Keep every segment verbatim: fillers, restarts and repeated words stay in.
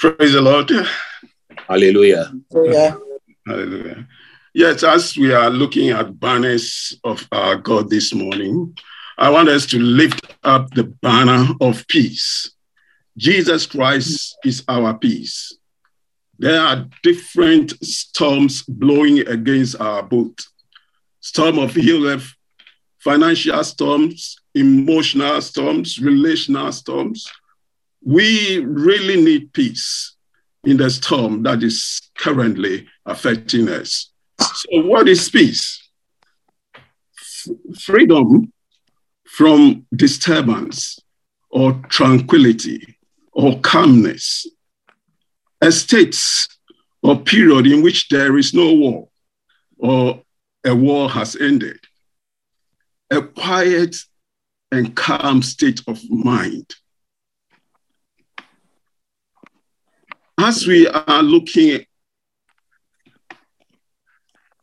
Praise the Lord. Hallelujah. Hallelujah. Hallelujah. Yes, as we are looking at banners of our God this morning, I want us to lift up the banner of peace. Jesus Christ is our peace. There are different storms blowing against our boat. Storm of illness, financial storms, emotional storms, relational storms. We really need peace in the storm that is currently affecting us. So what is peace? F- freedom from disturbance or tranquility or calmness. A state or period in which there is no war or a war has ended. A quiet and calm state of mind. As we are looking,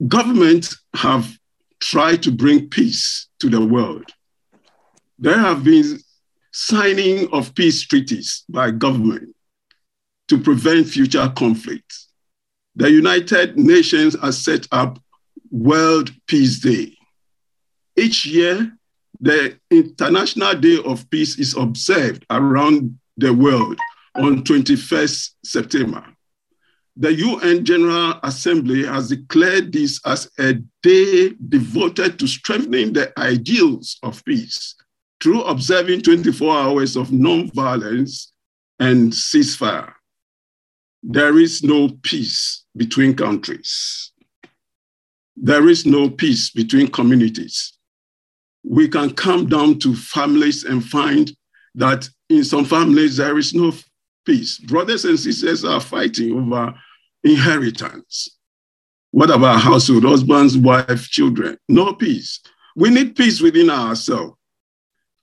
governments have tried to bring peace to the world. There have been signing of peace treaties by government to prevent future conflicts. The United Nations has set up World Peace Day. Each year, the International Day of Peace is observed around the world on the twenty-first of September. The U N General Assembly has declared this as a day devoted to strengthening the ideals of peace through observing twenty-four hours of non-violence and ceasefire. There is no peace between countries. There is no peace between communities. We can come down to families and find that in some families there is no peace. Brothers and sisters are fighting over inheritance. What about household, husbands, wife, children? No peace. We need peace within ourselves.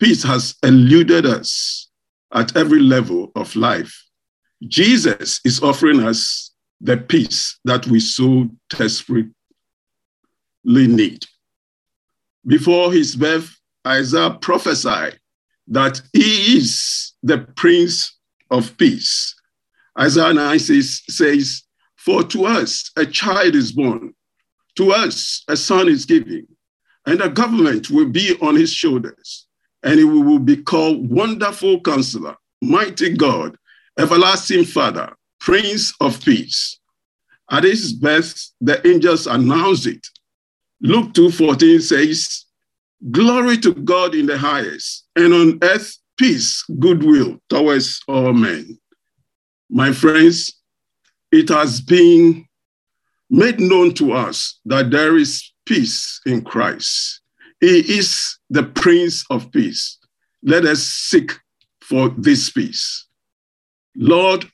Peace has eluded us at every level of life. Jesus is offering us the peace that we so desperately need. Before his birth, Isaiah prophesied that he is the Prince of Peace. Isaiah nine says, says, "For to us a child is born, to us a son is given, and the government will be on his shoulders, and he will be called Wonderful Counselor, Mighty God, Everlasting Father, Prince of Peace." At his birth, the angels announced it. Luke two fourteen says, "Glory to God in the highest, and on earth peace, goodwill towards all men." My friends, it has been made known to us that there is peace in Christ. He is the Prince of Peace. Let us seek for this peace. Lord,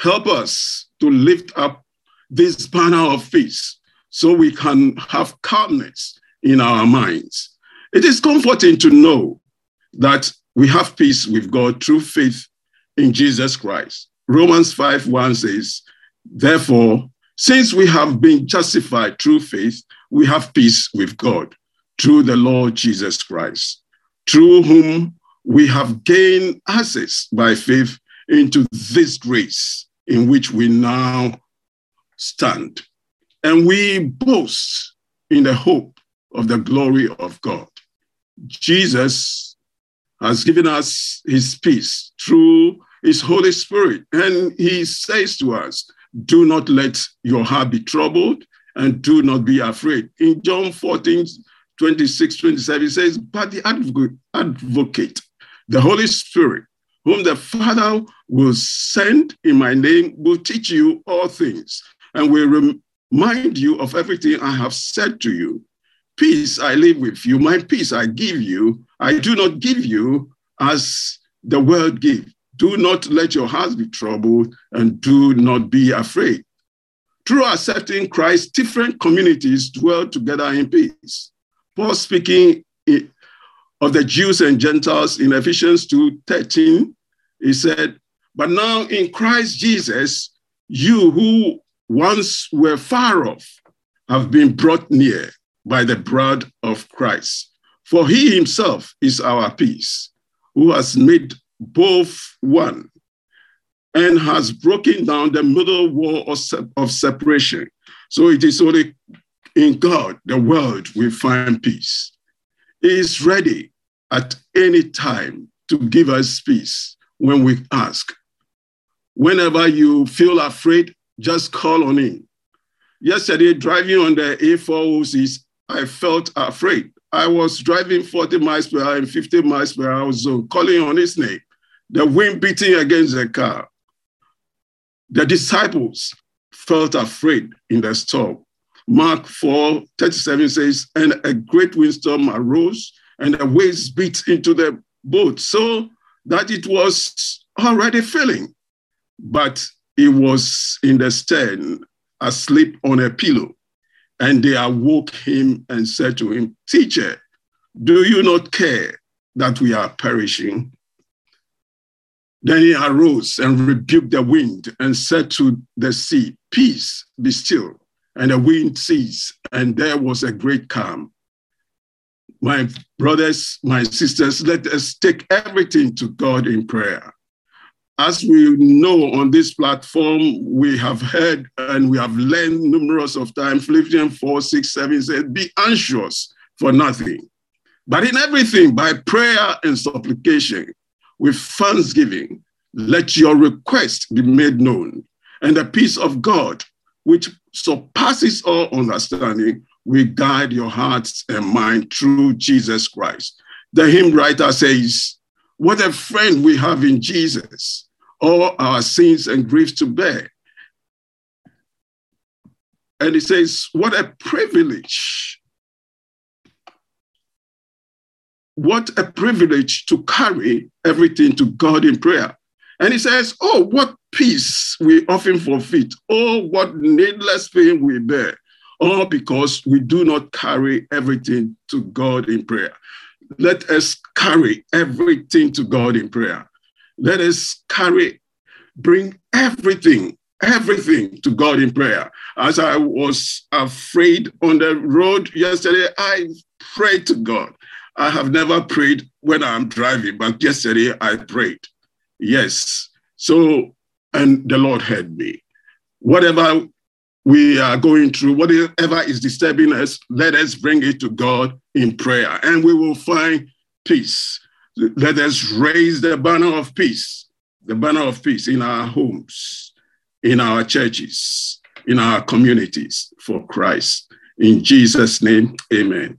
help us to lift up this banner of peace so we can have calmness in our minds. It is comforting to know that we have peace with God through faith in Jesus Christ. Romans five one says, "Therefore, since we have been justified through faith, we have peace with God through the Lord Jesus Christ, through whom we have gained access by faith into this grace in which we now stand. And we boast in the hope of the glory of God." Jesus has given us his peace through his Holy Spirit. And he says to us, "Do not let your heart be troubled and do not be afraid." In John fourteen, twenty-six, twenty-seven, he says, "But the advocate, the Holy Spirit, whom the Father will send in my name, will teach you all things and will remind you of everything I have said to you. Peace I leave with you, my peace I give you. I do not give you as the world gives. Do not let your hearts be troubled and do not be afraid." Through accepting Christ, different communities dwell together in peace. Paul, speaking of the Jews and Gentiles in Ephesians two thirteen, he said, "But now in Christ Jesus, you who once were far off have been brought near by the blood of Christ. For he himself is our peace, who has made both one, and has broken down the middle wall of, of separation. So it is only in God, the world, we find peace. He is ready at any time to give us peace when we ask. Whenever you feel afraid, just call on him. Yesterday, driving on the A four O Cs, I felt afraid. I was driving forty miles per hour and fifty miles per hour zone, calling on his name. The wind beating against the car. The disciples felt afraid in the storm. Mark four thirty-seven says, and a great windstorm arose, and the waves beat into the boat, so that it was already filling. But he was in the stern, asleep on a pillow. And they awoke him and said to him, Teacher, do you not care that we are perishing? Then he arose and rebuked the wind and said to the sea, Peace, be still. And the wind ceased, and there was a great calm. My brothers, my sisters, let us take everything to God in prayer. As we know on this platform, we have heard and we have learned numerous of times, Philippians four, six, seven says, be anxious for nothing, but in everything, by prayer and supplication, with thanksgiving, let your request be made known. And the peace of God, which surpasses all understanding, will guide your hearts and mind through Jesus Christ. The hymn writer says, what a friend we have in Jesus. All our sins and griefs to bear. And he says, what a privilege. What a privilege to carry everything to God in prayer. And he says, oh, what peace we often forfeit. Oh, what needless pain we bear. All because we do not carry everything to God in prayer. Let us carry everything to God in prayer. Let us carry, bring everything, everything to God in prayer. As I was afraid on the road yesterday, I prayed to God. I have never prayed when I'm driving, but yesterday I prayed. Yes. So, and the Lord heard me. Whatever we are going through, whatever is disturbing us, let us bring it to God in prayer, and we will find peace. Let us raise the banner of peace, the banner of peace in our homes, in our churches, in our communities for Christ. In Jesus' name, amen.